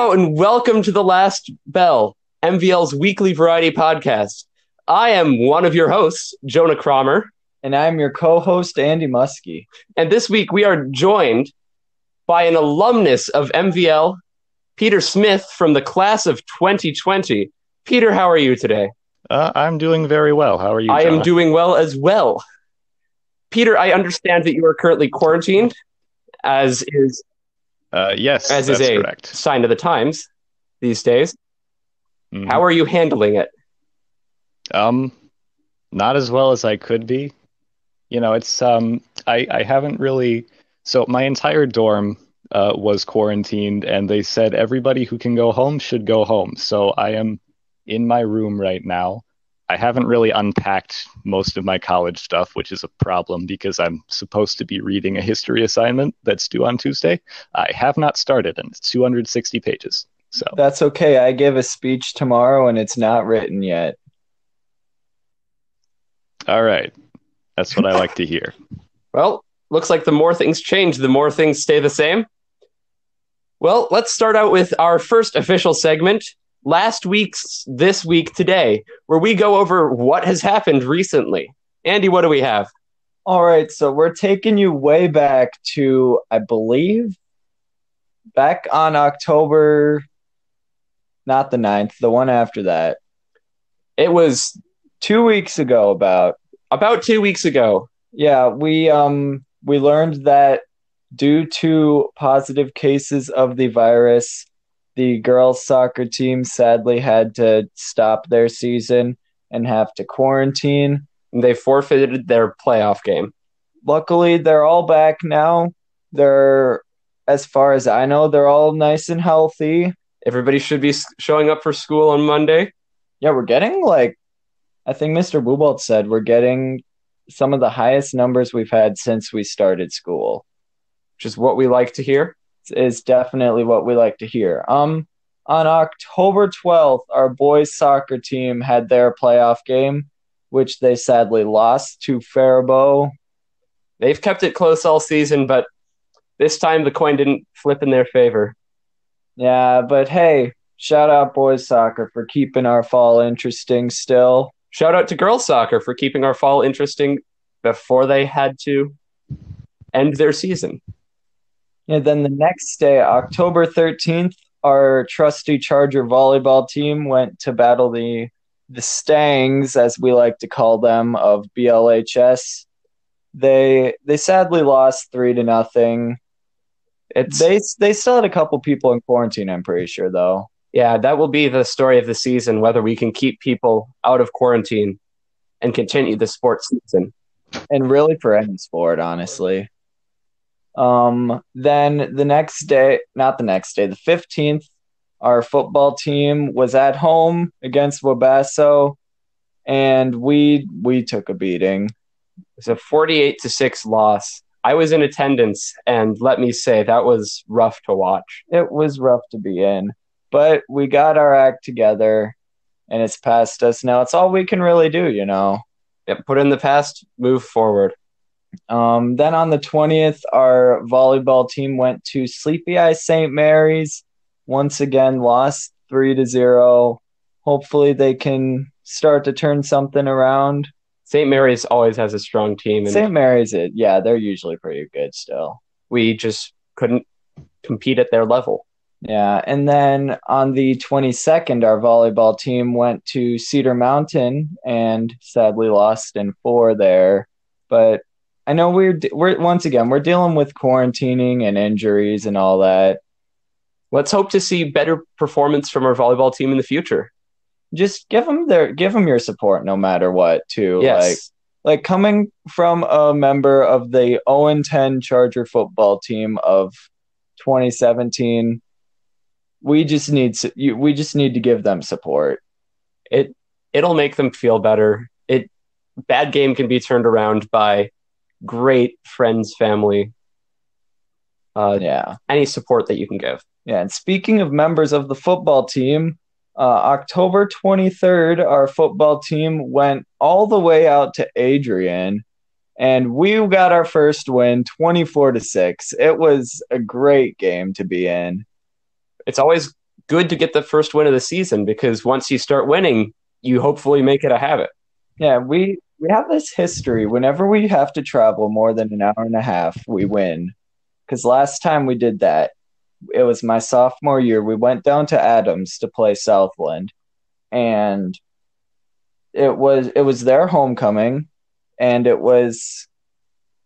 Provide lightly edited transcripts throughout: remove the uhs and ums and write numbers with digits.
Hello and welcome to The Last Bell, MVL's weekly variety podcast. I am one of your hosts, Jonah Cromer. And I'm your co-host, Andy Muskie. And this week we are joined by an alumnus of MVL, Peter Smith, from the class of 2020. Peter, how are you today? I'm doing very well. How are you, Jonah? I am doing well as well. Peter, I understand that you are currently quarantined, as is... yes, as that's is a correct. Sign of the times these days. Mm-hmm. How are you handling it? Not as well as I could be. You know, it's I haven't really. So my entire dorm was quarantined, and they said everybody who can go home should go home. So I am in my room right now. I haven't really unpacked most of my college stuff, which is a problem because I'm supposed to be reading a history assignment that's due on Tuesday. I have not started, and it's 260 pages. So that's okay. I give a speech tomorrow, and it's not written yet. All right. That's what I like to hear. Well, looks like the more things change, the more things stay the same. Well, let's start out with our first official segment, Last Week's This Week Today, where we go over what has happened recently. Andy, what do we have? All right, so we're taking you way back to, I believe, back on October, not the 9th, the one after that. It was 2 weeks ago about 2 weeks ago. Yeah, we learned that due to positive cases of the virus, the girls' soccer team sadly had to stop their season and have to quarantine. They forfeited their playoff game. Luckily, they're all back now. They're, as far as I know, they're all nice and healthy. Everybody should be showing up for school on Monday. Yeah, we're getting, like, I think Mr. Bubolt said, we're getting some of the highest numbers we've had since we started school. Which is what we like to hear. Is definitely what we like to hear. On October 12th, our boys' soccer team had their playoff game, which they sadly lost to Faribault. They've kept it close all season, but this time the coin didn't flip in their favor. Yeah, but hey, shout out boys' soccer for keeping our fall interesting still. Shout out to girls' soccer for keeping our fall interesting before they had to end their season. And then the next day, October 13th, our trusty Charger volleyball team went to battle the Stangs, as we like to call them, of BLHS. They sadly lost 3-0. They still had a couple people in quarantine, I'm pretty sure, though. Yeah, that will be the story of the season, whether we can keep people out of quarantine and continue the sports season. And really for any sport, honestly. Then the next day, the 15th, our football team was at home against Wabasso, and we took a beating. It was a 48-6 loss. I was in attendance, and let me say, that was rough to watch. It was rough to be in, but we got our act together, and it's past us now. It's all we can really do, you know. Yeah, put in the past, move forward. Then on the 20th, our volleyball team went to Sleepy Eye St. Mary's. Once again, lost 3-0. Hopefully they can start to turn something around. St. Mary's always has a strong team. St. Mary's, they're usually pretty good still. We just couldn't compete at their level. Yeah, and then on the 22nd, our volleyball team went to Cedar Mountain and sadly lost in 4 there, but I know we're dealing with quarantining and injuries and all that. Let's hope to see better performance from our volleyball team in the future. Just give them your support no matter what, too. Yes. Like coming from a member of the 0-10 Charger football team of 2017, we just need to give them support. It'll make them feel better. Bad game can be turned around by great friends, family, any support that you can give. Yeah, and speaking of members of the football team, October 23rd, our football team went all the way out to Adrian, and we got our first win, 24-6. It was a great game to be in. It's always good to get the first win of the season, because once you start winning, you hopefully make it a habit. Yeah, we have this history. Whenever we have to travel more than an hour and a half, we win. Because last time we did that, it was my sophomore year. We went down to Adams to play Southland, and it was their homecoming, and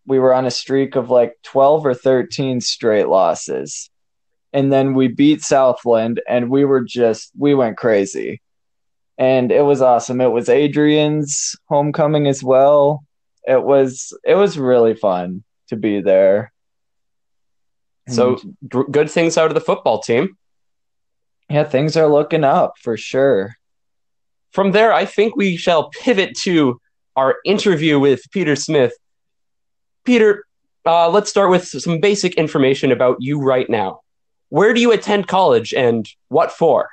we were on a streak of like 12 or 13 straight losses. And then we beat Southland, and we went crazy. And it was awesome. It was Adrian's homecoming as well. It was really fun to be there. So good things out of the football team. Yeah, things are looking up for sure. From there, I think we shall pivot to our interview with Peter Smith. Peter, let's start with some basic information about you right now. Where do you attend college and what for?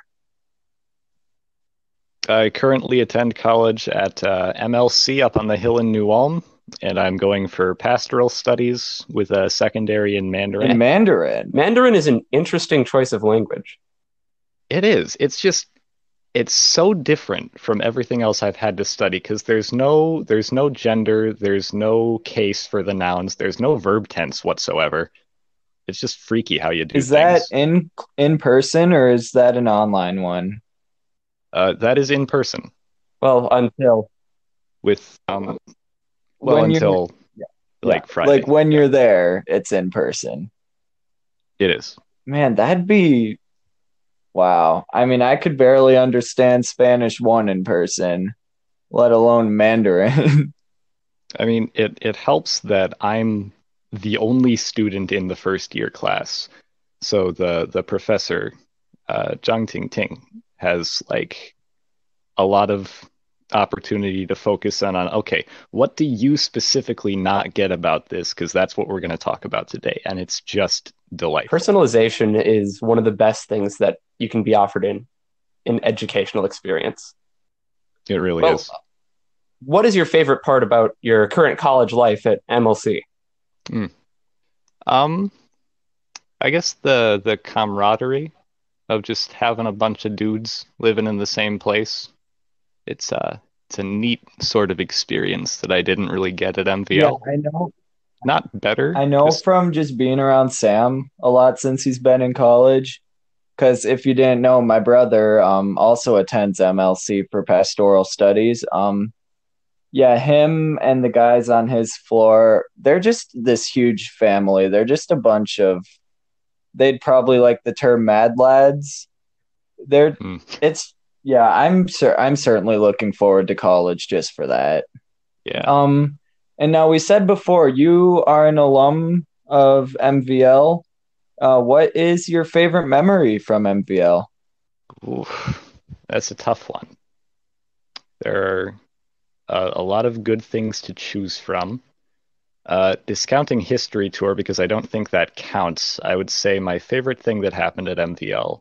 I currently attend college at MLC up on the hill in New Ulm, and I'm going for pastoral studies with a secondary in Mandarin. Mandarin is an interesting choice of language. It is. It's so different from everything else I've had to study, because there's no gender, there's no case for the nouns, there's no verb tense whatsoever. It's just freaky how you do things. Is that in person, or is that an online one? That is in person. Well, until Friday. Like when you're there, it's in person. It is. Man, that'd be wow. I mean, I could barely understand Spanish 1 in person, let alone Mandarin. I mean, it helps that I'm the only student in the first year class. So the professor, Zhang Tingting, has like a lot of opportunity to focus on, okay, what do you specifically not get about this? Because that's what we're going to talk about today. And it's just delightful. Personalization is one of the best things that you can be offered in an educational experience. It really is. What is your favorite part about your current college life at MLC? I guess the camaraderie of just having a bunch of dudes living in the same place. It's a neat sort of experience that I didn't really get at MVL. Yeah, I know. Not better. I know from just being around Sam a lot since he's been in college. Because if you didn't know, my brother also attends MLC for pastoral studies. Yeah, him and the guys on his floor, they're just this huge family. They're just a bunch of, they'd probably like the term mad lads. I'm certainly looking forward to college just for that. Yeah. And now, we said before, you are an alum of MVL. What is your favorite memory from MVL? Ooh, that's a tough one. There are a lot of good things to choose from. Discounting history tour, because I don't think that counts, I would say my favorite thing that happened at MVL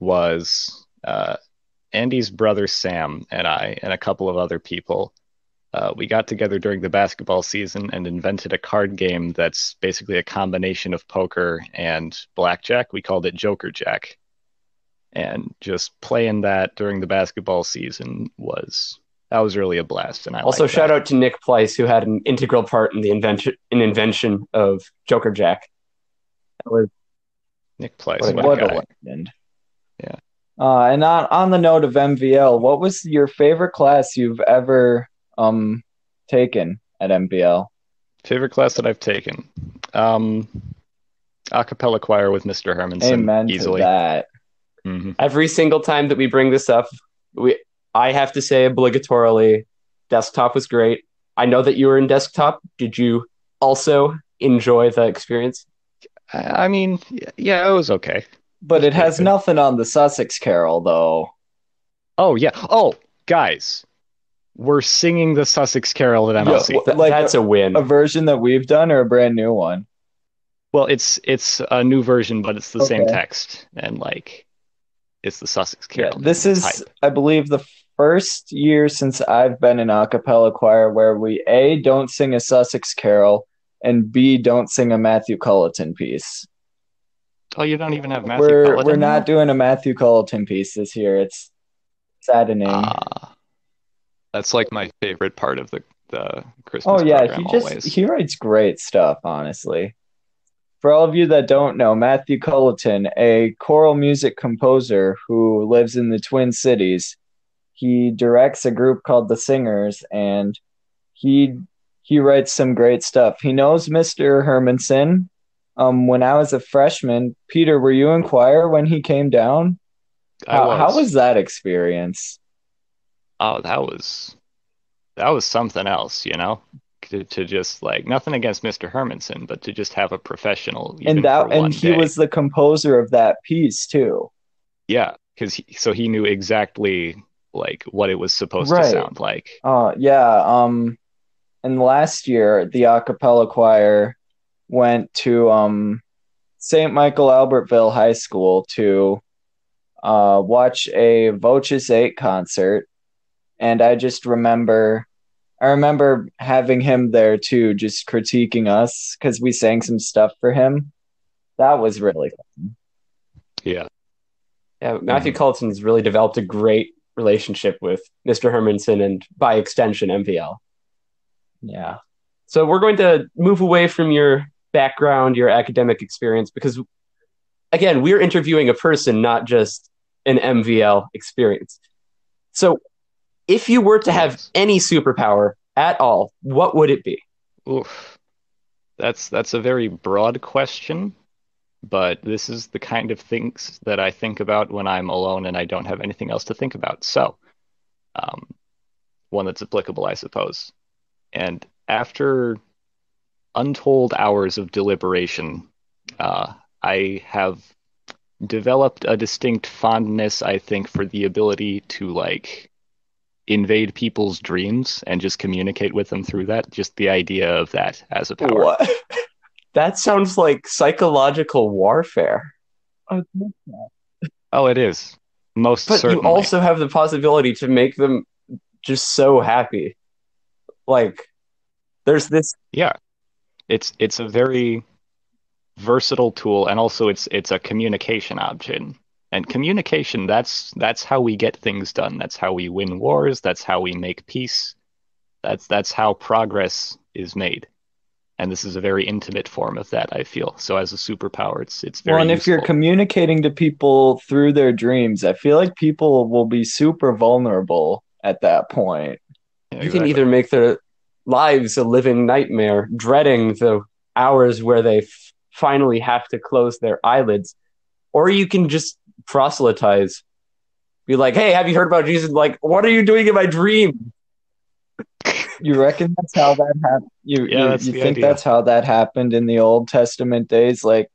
was Andy's brother Sam and I and a couple of other people. We got together during the basketball season and invented a card game that's basically a combination of poker and blackjack. We called it Joker Jack. And just playing that during the basketball season was really a blast. And I also shout out to Nick Pleiss, who had an integral part in the invention of Joker Jack. That was Nick Pleiss. What a legend! Yeah. And on the note of MVL, what was your favorite class you've ever taken at MVL? Favorite class that I've taken, a cappella choir with Mr. Hermanson. Amen easily. To that. Mm-hmm. Every single time that we bring this up, I have to say obligatorily, desktop was great. I know that you were in desktop. Did you also enjoy the experience? I mean, yeah, it was okay. But it has nothing on the Sussex Carol, though. Oh, yeah. Oh, guys, we're singing the Sussex Carol at MLC. Yeah, that's a win. A version that we've done or a brand new one? Well, it's a new version, but it's the same text. And, it's the Sussex Carol. Yeah, this is, type. I believe, the first year since I've been in a cappella choir where we A, don't sing a Sussex Carol, and B, don't sing a Matthew Culleton piece. Oh, you don't even have Matthew Culleton? We're not doing a Matthew Culleton piece this year. It's saddening. That's like my favorite part of the Christmas program. He writes great stuff, honestly. For all of you that don't know, Matthew Culleton, a choral music composer who lives in the Twin Cities, he directs a group called The Singers, and he writes some great stuff. He knows Mr. Hermanson. When I was a freshman, Peter, were you in choir when he came down? How was that experience? Oh, that was something else, you know. To just like, nothing against Mr. Hermanson, but to just have a professional, even and he was the composer of that piece too. Yeah, so he knew exactly like what it was supposed to sound like. And last year the a cappella choir went to St. Michael Albertville High School to watch a Voces 8 concert, and I remember having him there too, just critiquing us because we sang some stuff for him. That was really fun. Yeah. Matthew Culleton's really developed a great relationship with Mr. Hermanson and, by extension, MVL. Yeah. So we're going to move away from your background, your academic experience, because, again, we're interviewing a person, not just an MVL experience. So, if you were to have any superpower at all, what would it be? Oof. That's a very broad question, but this is the kind of things that I think about when I'm alone and I don't have anything else to think about. So, one that's applicable, I suppose. And after untold hours of deliberation, I have developed a distinct fondness, I think, for the ability to, like, invade people's dreams and just communicate with them through that. Just the idea of that as a power. What? That sounds like psychological warfare. Oh, it is. Most certainly. You also have the possibility to make them just so happy. Like, there's this. Yeah, it's a very versatile tool, and also it's a communication option. And communication, that's how we get things done. That's how we win wars. That's how we make peace. That's how progress is made. And this is a very intimate form of that, I feel. So as a superpower, it's very useful. If you're communicating to people through their dreams, I feel like people will be super vulnerable at that point. Yeah, exactly. You can either make their lives a living nightmare, dreading the hours where they finally have to close their eyelids, or you can just proselytize, be like, "Hey, have you heard about Jesus?" Like, what are you doing in my dream? You reckon that's how that happened? That's how that happened in the Old Testament days? Like,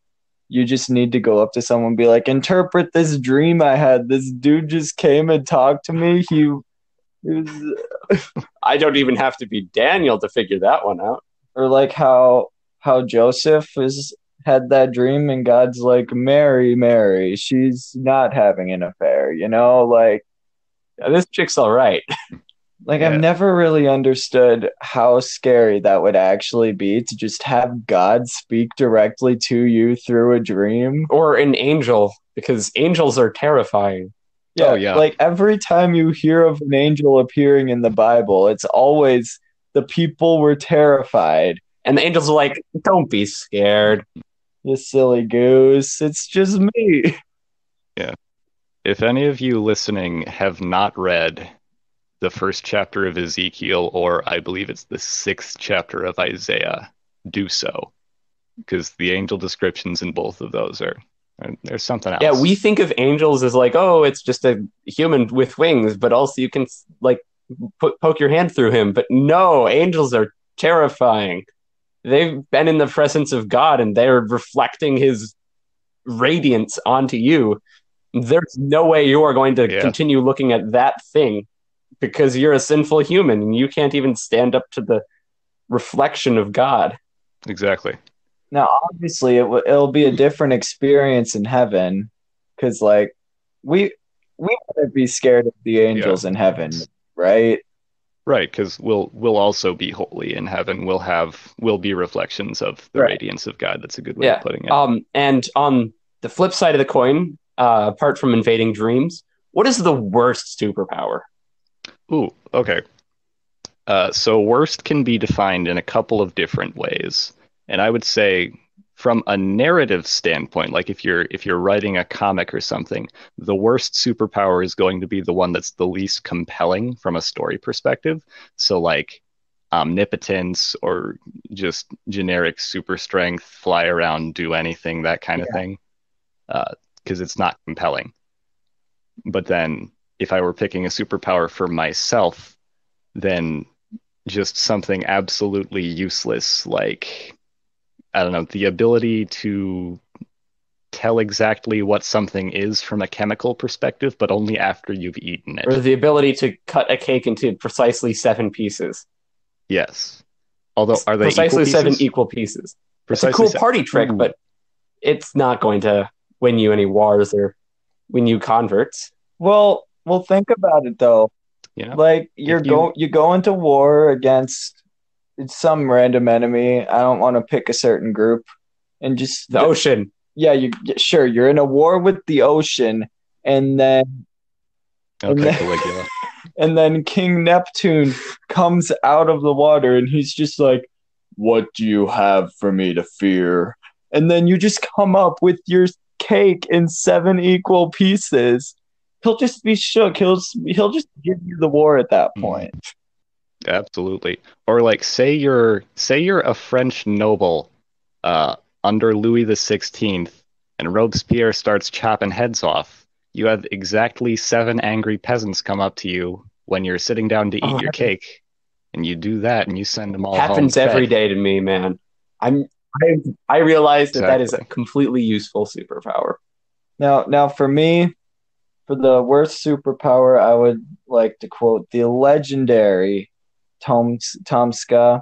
you just need to go up to someone and be like, "Interpret this dream I had. This dude just came and talked to me. I don't even have to be Daniel to figure that one out." Or like how Joseph had that dream and God's like, Mary, she's not having an affair, you know, like, yeah, this chick's all right. Like, yeah. I've never really understood how scary that would actually be, to just have God speak directly to you through a dream. Or an angel, because angels are terrifying. Yeah, oh, yeah. Like, every time you hear of an angel appearing in the Bible, it's always the people were terrified. And the angels are like, "Don't be scared. You silly goose, it's just me." Yeah. If any of you listening have not read the first chapter of Ezekiel, or I believe it's the 6th chapter of Isaiah, do so. Because the angel descriptions in both of those are there's something else. Yeah, we think of angels as like, oh, it's just a human with wings, but also you can like poke your hand through him. But no, angels are terrifying. They've been in the presence of God, and they're reflecting his radiance onto you. There's no way you are going to continue looking at that thing, because you're a sinful human, and you can't even stand up to the reflection of God. Exactly. Now, obviously, it'll be a different experience in heaven, because, like, we wouldn't be scared of the angels in heaven, right? Right, because we'll also be holy in heaven. We'll be reflections of the radiance of God. That's a good way of putting it. And on The flip side of the coin, apart from invading dreams, what is the worst superpower? Ooh, okay. So worst can be defined in a couple of different ways. And I would say from a narrative standpoint, like if you're writing a comic or something, the worst superpower is going to be the one that's the least compelling from a story perspective. So like omnipotence or just generic super strength, fly around, do anything, that kind of thing. Because it's not compelling. But then if I were picking a superpower for myself, then just something absolutely useless, like, I don't know, the ability to tell exactly what something is from a chemical perspective, but only after you've eaten it. Or the ability to cut a cake into precisely 7 pieces. Yes. Although, are they precisely equal 7 equal pieces? Precisely. It's a cool party trick, but it's not going to win you any wars or win you converts. Well, think about it, though. Yeah. Like, you go into war against some random enemy. I don't want to pick a certain group. And just... The ocean. Yeah, you're in a war with the ocean. And then... Okay, Caligula. And then King Neptune comes out of the water and he's just like, what do you have for me to fear? And then you just come up with your cake in 7 equal pieces. He'll just be shook. He'll just give you the war at that point. Absolutely. Or like, say you're a French noble under Louis the 16th, and Robespierre starts chopping heads off. You have exactly 7 angry peasants come up to you when you're sitting down to eat your cake, and you do that, and you send them all. Happens every day to me, man. I realize that is a completely useful superpower. Now for me, for the worst superpower, I would like to quote the legendary Tomska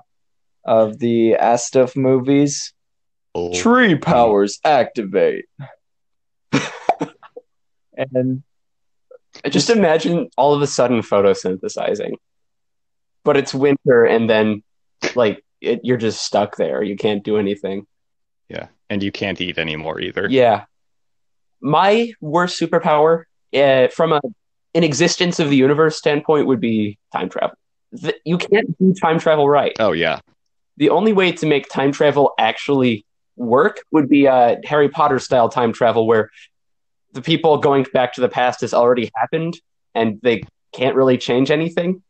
of the Astuff movies. Oh. Tree powers activate. And just imagine all of a sudden photosynthesizing, but it's winter, and then like you're just stuck there. You can't do anything. Yeah, and you can't eat anymore either. Yeah, my worst superpower from an existence of the universe standpoint would be time travel. You can't do time travel right. Oh yeah. The only way to make time travel actually work would be Harry Potter style time travel, where the people going back to the past has already happened and they can't really change anything.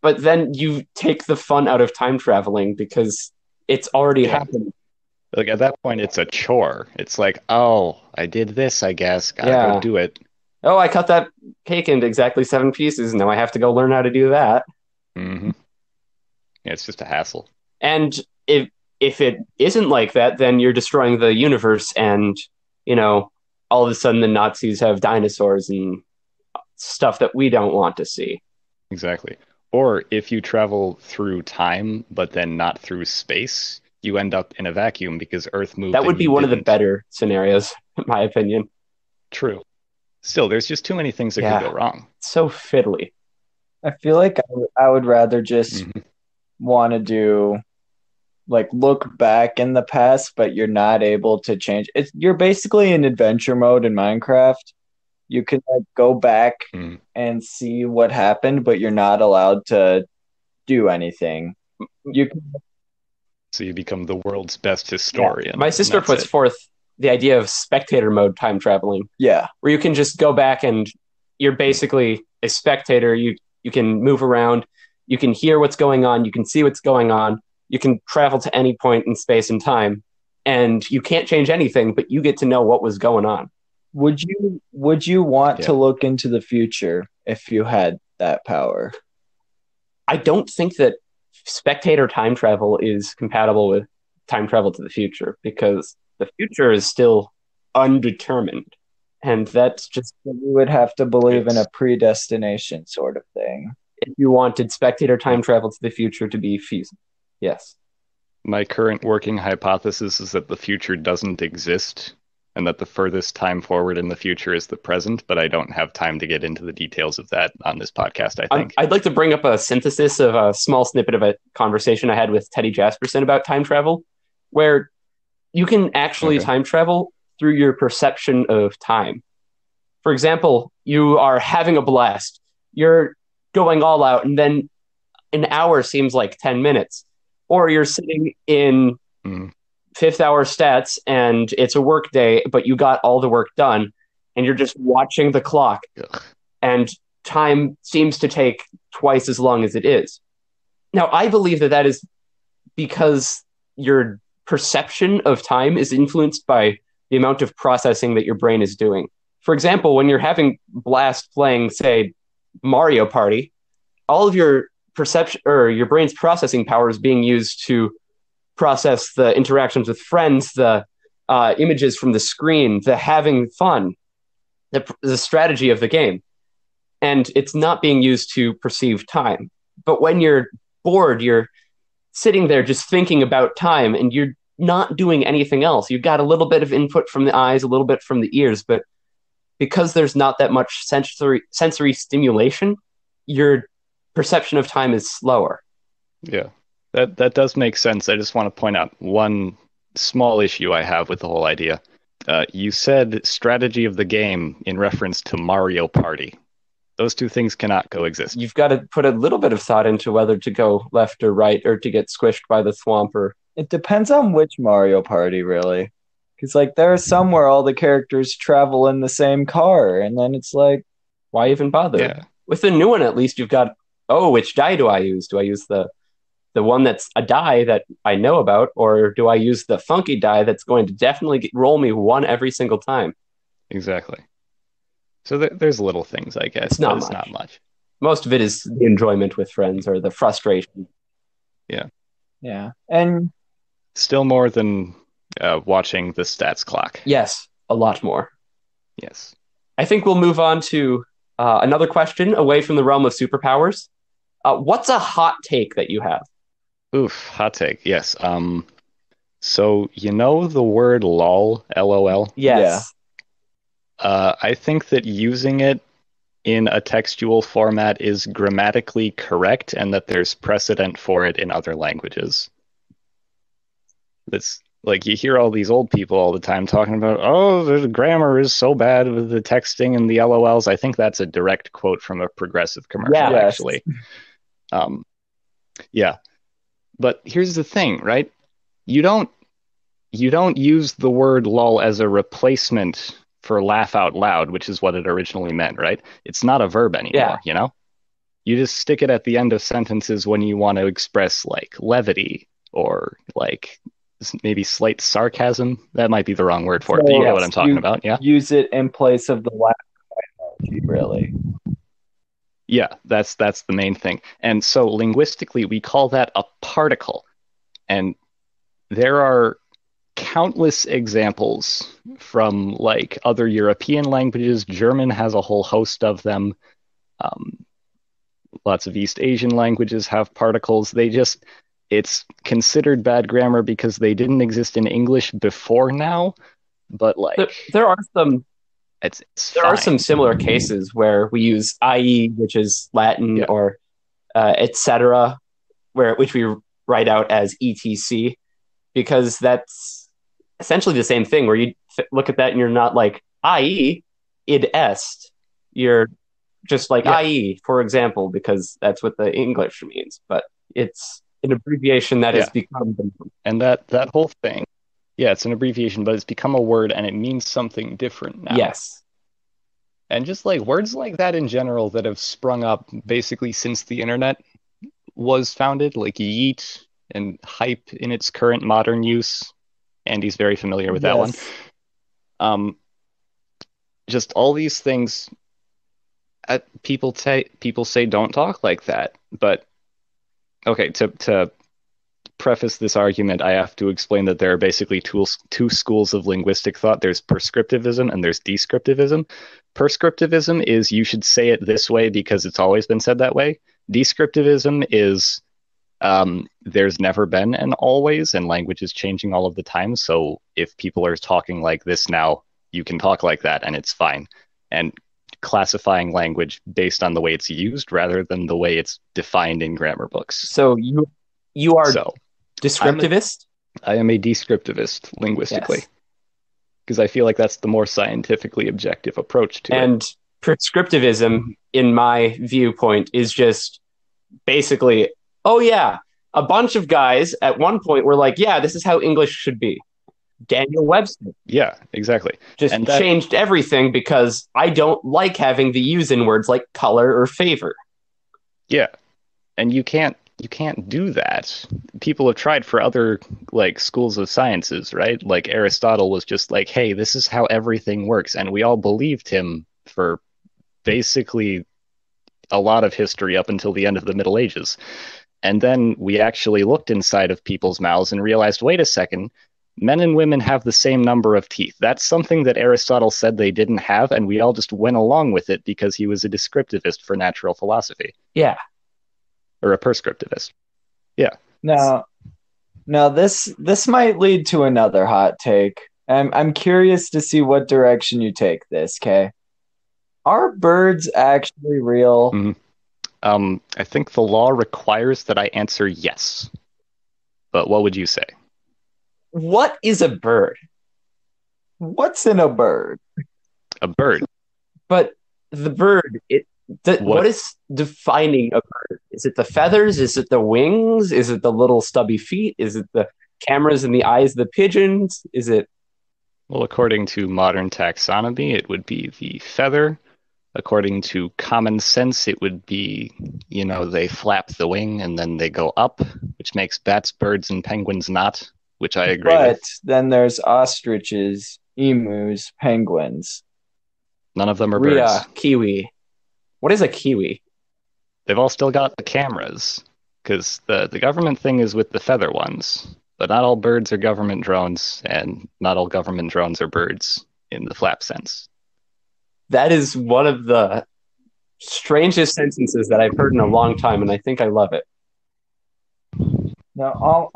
But then you take the fun out of time traveling because it's already happened. Like at that point, it's a chore. It's like, oh, I did this, I guess. Gotta go do it. Oh, I cut that cake into exactly 7 pieces. Now I have to go learn how to do that. Mm-hmm. Yeah, it's just a hassle. And if it isn't like that, then you're destroying the universe and, you know, all of a sudden the Nazis have dinosaurs and stuff that we don't want to see. Exactly. Or if you travel through time, but then not through space, you end up in a vacuum because Earth moved. That would be one of the better scenarios, in my opinion. True. Still, there's just too many things that could go wrong. So fiddly. I feel like I would rather just want to do, like, look back in the past, but you're not able to change. You're basically in adventure mode in Minecraft. You can like go back and see what happened, but you're not allowed to do anything. So you become the world's best historian. Yeah. My sister puts forth the idea of spectator mode time traveling. Yeah. Where you can just go back and you're basically a spectator. You can move around. You can hear what's going on. You can see what's going on. You can travel to any point in space and time, and you can't change anything, but you get to know what was going on. Would you want to look into the future if you had that power? I don't think that spectator time travel is compatible with time travel to the future, because the future is still undetermined, and that's just... You would have to believe in a predestination sort of thing if you wanted spectator time travel to the future to be feasible. Yes. My current working hypothesis is that the future doesn't exist and that the furthest time forward in the future is the present, but I don't have time to get into the details of that on this podcast, I think. I'd like to bring up a synthesis of a small snippet of a conversation I had with Teddy Jasperson about time travel, where you can actually time travel through your perception of time. For example, you are having a blast. You're going all out, and then an hour seems like 10 minutes. Or you're sitting in fifth hour stats, and it's a work day, but you got all the work done, and you're just watching the clock. Ugh. And time seems to take twice as long as it is. Now, I believe that that is because your perception of time is influenced by the amount of processing that your brain is doing. For example, when you're having blast playing, say, Mario Party, all of your perception or your brain's processing power is being used to process the interactions with friends, the images from the screen, the having fun, the strategy of the game. And it's not being used to perceive time. But when you're bored, you're sitting there just thinking about time, and you're not doing anything else. You've got a little bit of input from the eyes, a little bit from the ears, but because there's not that much sensory stimulation, your perception of time is slower. Yeah, that does make sense. I just want to point out one small issue I have with the whole idea. You said strategy of the game in reference to Mario Party. Those two things cannot coexist. You've got to put a little bit of thought into whether to go left or right, or to get squished by the swamp. Or it depends on which Mario Party, really. Because like there are some where all the characters travel in the same car, and then it's like, why even bother? Yeah. With the new one, at least you've got, oh, which die do I use? Do I use the one that's a die that I know about, or do I use the funky die that's going to definitely roll me one every single time? Exactly. So there's little things, I guess. It's not much. Most of it is the enjoyment with friends or the frustration. Yeah. Yeah. And still more than watching the stats clock. Yes. A lot more. Yes. I think we'll move on to another question away from the realm of superpowers. What's a hot take that you have? Oof. Hot take. Yes. So, you know the word lol, LOL? Yes. Yeah. I think that using it in a textual format is grammatically correct, and that there's precedent for it in other languages. That's like you hear all these old people all the time talking about, oh, the grammar is so bad with the texting and the LOLs. I think that's a direct quote from a progressive commercial, actually. Yeah. But here's the thing, right? You don't use the word lol as a replacement for laugh out loud, which is what it originally meant, right? It's not a verb anymore, you know? You just stick it at the end of sentences when you want to express, like, levity or, like, maybe slight sarcasm. That might be the wrong word for it, but you know what I'm talking about, yeah? Use it in place of the laugh emoji, really. Yeah, that's the main thing. And so, linguistically, we call that a particle. And there are countless examples from like other European languages. German has a whole host of them. Lots of East Asian languages have particles. It's considered bad grammar because they didn't exist in English before now. But like there are some similar cases where we use IE, which is Latin, or etc., which we write out as etc, because that's essentially the same thing, where you look at that and you're not like IE, id est. You're just like IE, for example, because that's what the English means. But it's an abbreviation that has become. And that whole thing. Yeah, it's an abbreviation, but it's become a word and it means something different now. Yes. And just like words like that in general that have sprung up basically since the internet was founded, like yeet and hype in its current modern use. Andy's very familiar with that one. Just all these things people say don't talk like that. But okay, to preface this argument, I have to explain that there are basically two schools of linguistic thought. There's prescriptivism and there's descriptivism. Prescriptivism is you should say it this way because it's always been said that way. Descriptivism is there's never been an always, and language is changing all of the time. So if people are talking like this now, you can talk like that and it's fine. And classifying language based on the way it's used rather than the way it's defined in grammar books. So you are descriptivist? I am a descriptivist linguistically. Yes. because I feel like that's the more scientifically objective approach to it. And prescriptivism, in my viewpoint, is just basically, oh yeah, a bunch of guys at one point were like, yeah, this is how English should be. Daniel Webster. Yeah, exactly. Just changed everything because I don't like having the use in words like color or favor. Yeah. And you can't do that. People have tried for other like schools of sciences, right? Like Aristotle was just like, hey, this is how everything works. And we all believed him for basically a lot of history up until the end of the Middle Ages. And then we actually looked inside of people's mouths and realized, wait a second, men and women have the same number of teeth. That's something that Aristotle said they didn't have, and we all just went along with it because he was a descriptivist for natural philosophy. Yeah. Or a prescriptivist. Yeah. Now this might lead to another hot take. I'm curious to see what direction you take this, Kay. Are birds actually real? Mm-hmm. I think the law requires that I answer yes. But what would you say? What is a bird? What's in a bird? A bird. But the bird, what is defining a bird? Is it the feathers? Is it the wings? Is it the little stubby feet? Is it the cameras in the eyes of the pigeons? Is it? Well, according to modern taxonomy, it would be the feather. According to common sense, it would be, they flap the wing and then they go up, which makes bats, birds, and penguins not, which I agree with. But then there's ostriches, emus, penguins. None of them are birds. Kiwi. What is a kiwi? They've all still got the cameras, because the government thing is with the feather ones. But not all birds are government drones, and not all government drones are birds in the flap sense. That is one of the strangest sentences that I've heard in a long time, and I think I love it. Now,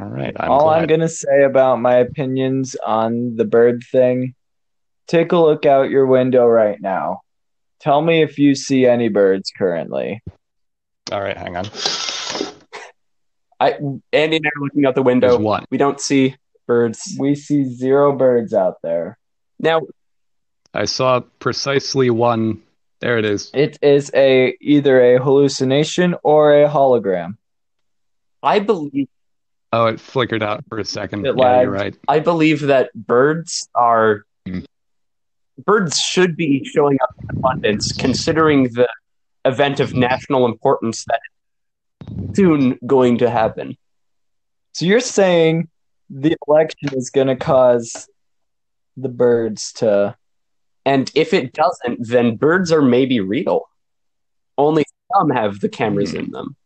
I'm going to say about my opinions on the bird thing, take a look out your window right now. Tell me if you see any birds currently. All right, hang on. Andy and I are looking out the window. One. We don't see birds. We see zero birds out there. Now, I saw precisely one. There it is. It is either a hallucination or a hologram. I believe... Oh, it flickered out for a second. It lagged. You're right. I believe that birds are... Mm. Birds should be showing up in abundance, considering the event of national importance that is soon going to happen. So you're saying the election is going to cause the birds to... And if it doesn't, then birds are maybe real. Only some have the cameras in them.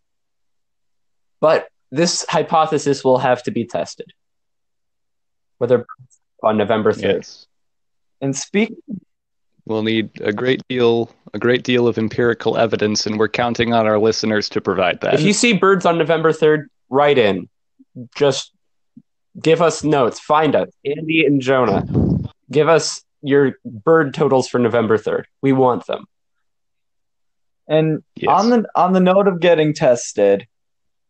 But this hypothesis will have to be tested. Whether on November 3rd. Yes. And we'll need a great deal of empirical evidence, and we're counting on our listeners to provide that. If you see birds on November 3rd, write in. Just give us notes. Find us. Andy and Jonah. Give us your bird totals for November 3rd. We want them. And yes. on the note of getting tested,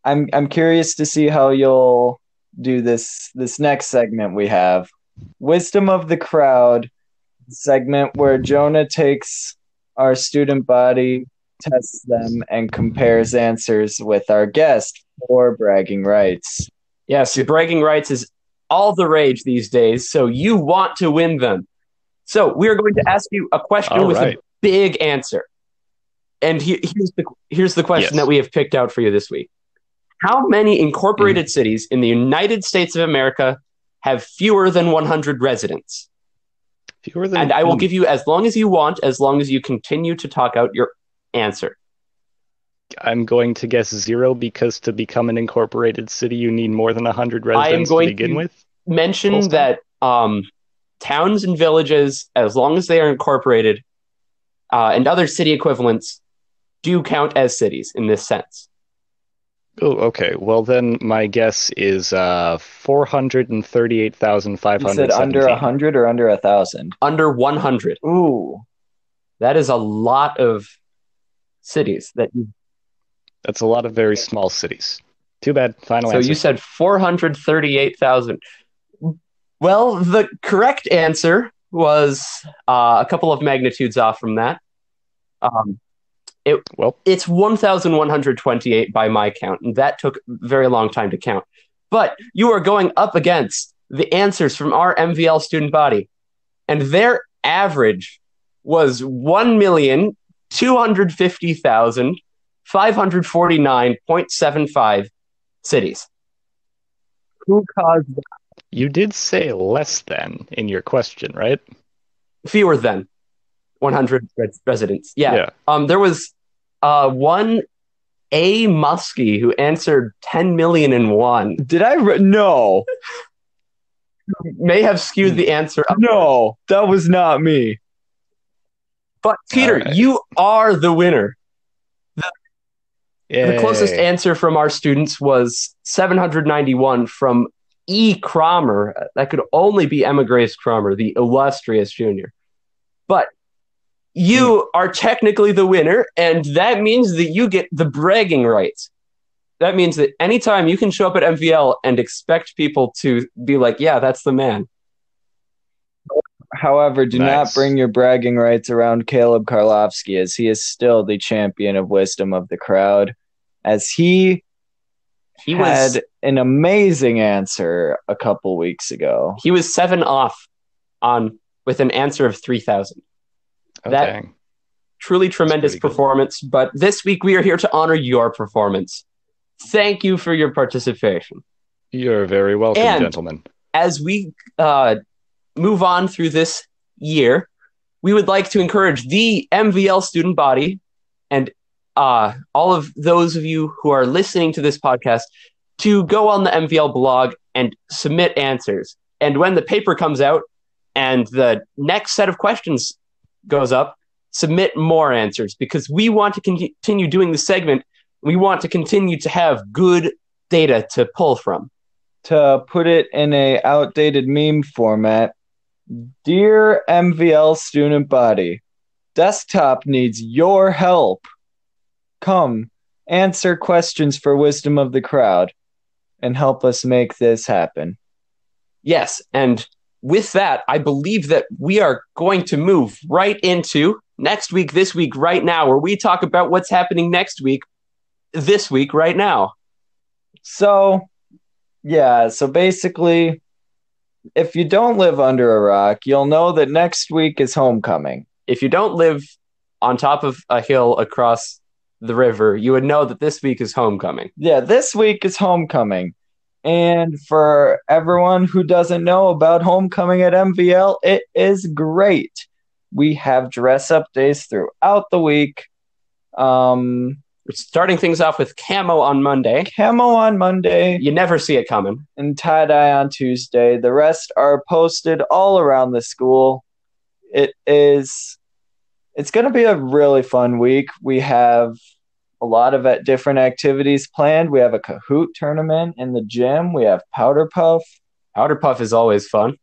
I'm curious to see how you'll do this next segment we have. Wisdom of the Crowd segment, where Jonah takes our student body, tests them, and compares answers with our guest for bragging rights. Yes, bragging rights is all the rage these days, so you want to win them. So we are going to ask you a question with a big answer. And here's the question that we have picked out for you this week. How many incorporated cities in the United States of America have fewer than 100 residents? And I will give you as long as you want, as long as you continue to talk out your answer. I'm going to guess zero, because to become an incorporated city, you need more than 100 residents to begin with. I am going to mention that... towns and villages, as long as they are incorporated, and other city equivalents, do count as cities in this sense. Oh, okay. Well, then my guess is 438,500. Is it under 100 or under 1,000? Under 100. Ooh, that is a lot of cities. That's a lot of very small cities. Too bad. Final answer. So you said 438,000. Well, the correct answer was a couple of magnitudes off from that. It's 1,128 by my count, and that took a very long time to count. But you are going up against the answers from our MVL student body, and their average was 1,250,549.75 cities. Who caused that? You did say less than in your question, right? Fewer than 100 residents. Yeah. There was one A. Muskie who answered 10 million and one. Did I? No. May have skewed the answer upwards. No, that was not me. But Peter, you are the winner. The closest answer from our students was 791 from E. Cromer. That could only be Emma Grace Cromer, the illustrious junior. But you are technically the winner, and that means that you get the bragging rights. That means that anytime you can show up at MVL and expect people to be like, yeah, that's the man. However, do not bring your bragging rights around Caleb Karlovsky, as he is still the champion of wisdom of the crowd, as he had an amazing answer a couple weeks ago. He was 7 off with an answer of 3,000. Oh, truly tremendous performance. Good. But this week we are here to honor your performance. Thank you for your participation. You're very welcome, and gentlemen. As we move on through this year, we would like to encourage the MVL student body and all of those of you who are listening to this podcast to go on the MVL blog and submit answers. And when the paper comes out and the next set of questions goes up, submit more answers, because we want to continue doing the segment. We want to continue to have good data to pull from. To put it in an outdated meme format, dear MVL student body, desktop needs your help. Come, answer questions for wisdom of the crowd and help us make this happen. Yes, and with that, I believe that we are going to move right into next week, this week, right now, where we talk about what's happening next week, this week, right now. So basically, if you don't live under a rock, you'll know that next week is homecoming. If you don't live on top of a hill across the river, you would know that this week is homecoming. Yeah, this week is homecoming. And for everyone who doesn't know about homecoming at MVL, it is great. We have dress-up days throughout the week. We're starting things off with camo on Monday. Camo on Monday. You never see it coming. And tie-dye on Tuesday. The rest are posted all around the school. It's going to be a really fun week. We have a lot of different activities planned. We have a Kahoot tournament in the gym. We have Powder Puff. Powder Puff is always fun.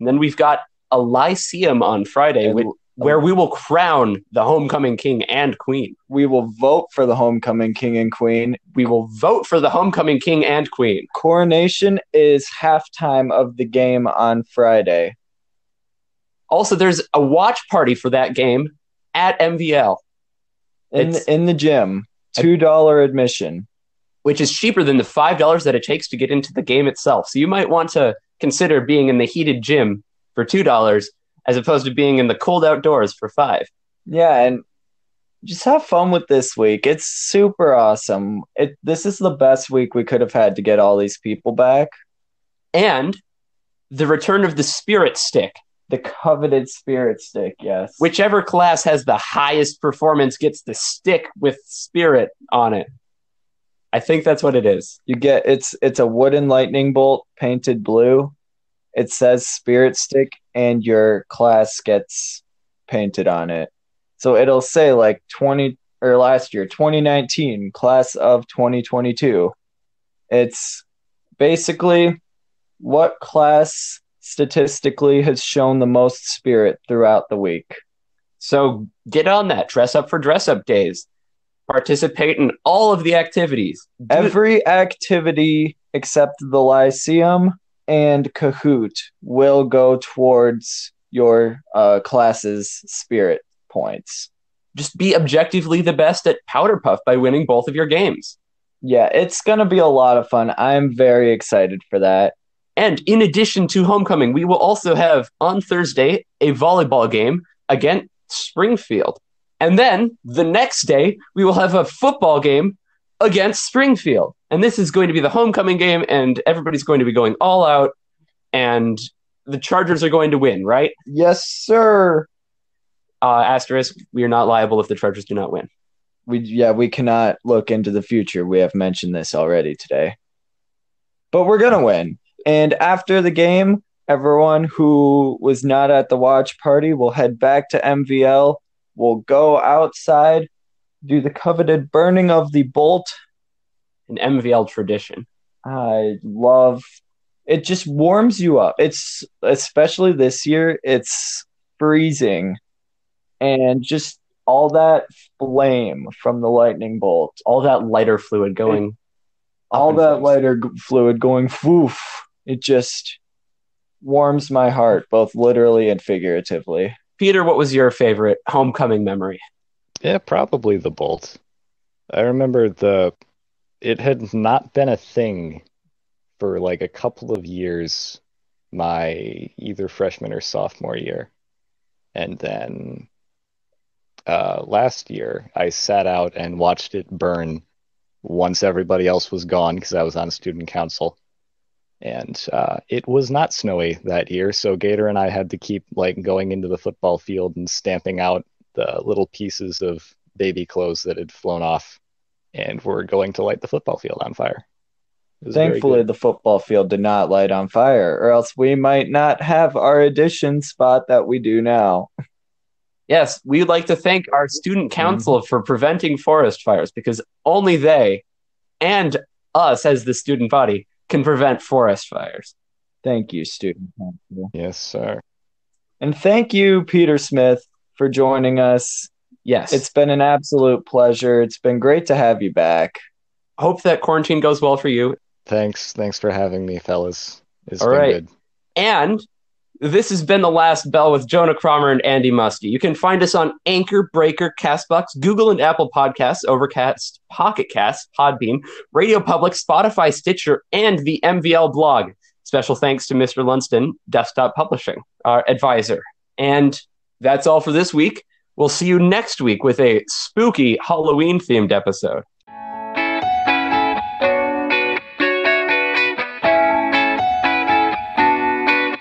And then we've got a Lyceum on Friday, where we will crown the homecoming king and queen. We will vote for the homecoming king and queen. Coronation is halftime of the game on Friday. Also, there's a watch party for that game at MVL. In the gym, $2 admission. Which is cheaper than the $5 that it takes to get into the game itself. So you might want to consider being in the heated gym for $2 as opposed to being in the cold outdoors for $5. Yeah, and just have fun with this week. It's super awesome. This is the best week we could have had to get all these people back. And the return of the spirit stick. The coveted spirit stick, yes. Whichever class has the highest performance gets the stick with spirit on it. I think that's what it is. You get it's a wooden lightning bolt painted blue. It says spirit stick, and your class gets painted on it. So it'll say like 2019, class of 2022. It's basically what class statistically has shown the most spirit throughout the week. So get on that. Dress up for dress up days. Participate in all of the activities. Every activity except the Lyceum and Kahoot will go towards your class's spirit points. Just be objectively the best at Powder Puff by winning both of your games. Yeah, it's going to be a lot of fun. I'm very excited for that. And in addition to homecoming, we will also have, on Thursday, a volleyball game against Springfield. And then, the next day, we will have a football game against Springfield. And this is going to be the homecoming game, and everybody's going to be going all out, and the Chargers are going to win, right? Yes, sir. Asterisk, we are not liable if the Chargers do not win. We cannot look into the future. We have mentioned this already today. But we're going to win. And after the game, everyone who was not at the watch party will head back to MVL. We'll go outside, do the coveted burning of the bolt. An MVL tradition. I love it. Just warms you up. It's especially this year, it's freezing. And just all that flame from the lightning bolt. All that lighter fluid going. All that lighter fluid going woof. It just warms my heart, both literally and figuratively. Peter, what was your favorite homecoming memory? Yeah, probably the bolt. I remember it had not been a thing for like a couple of years, my either freshman or sophomore year. And then last year, I sat out and watched it burn once everybody else was gone because I was on student council. And it was not snowy that year, so Gator and I had to keep like going into the football field and stamping out the little pieces of baby clothes that had flown off, and we're going to light the football field on fire. Thankfully, the football field did not light on fire, or else we might not have our addition spot that we do now. Yes, we'd like to thank our student council for preventing forest fires, because only they and us as the student body can prevent forest fires. Thank you, student council. Yes, sir. And thank you, Peter Smith, for joining us. Yes. It's been an absolute pleasure. It's been great to have you back. Hope that quarantine goes well for you. Thanks. Thanks for having me, fellas. It's all been right. Good. And this has been The Last Bell with Jonah Cromer and Andy Muskie. You can find us on Anchor, Breaker, CastBox, Google and Apple Podcasts, Overcast, Pocket Cast, Podbean, Radio Public, Spotify, Stitcher, and the MVL blog. Special thanks to Mr. Lunston, Desktop Publishing, our advisor. And that's all for this week. We'll see you next week with a spooky Halloween-themed episode.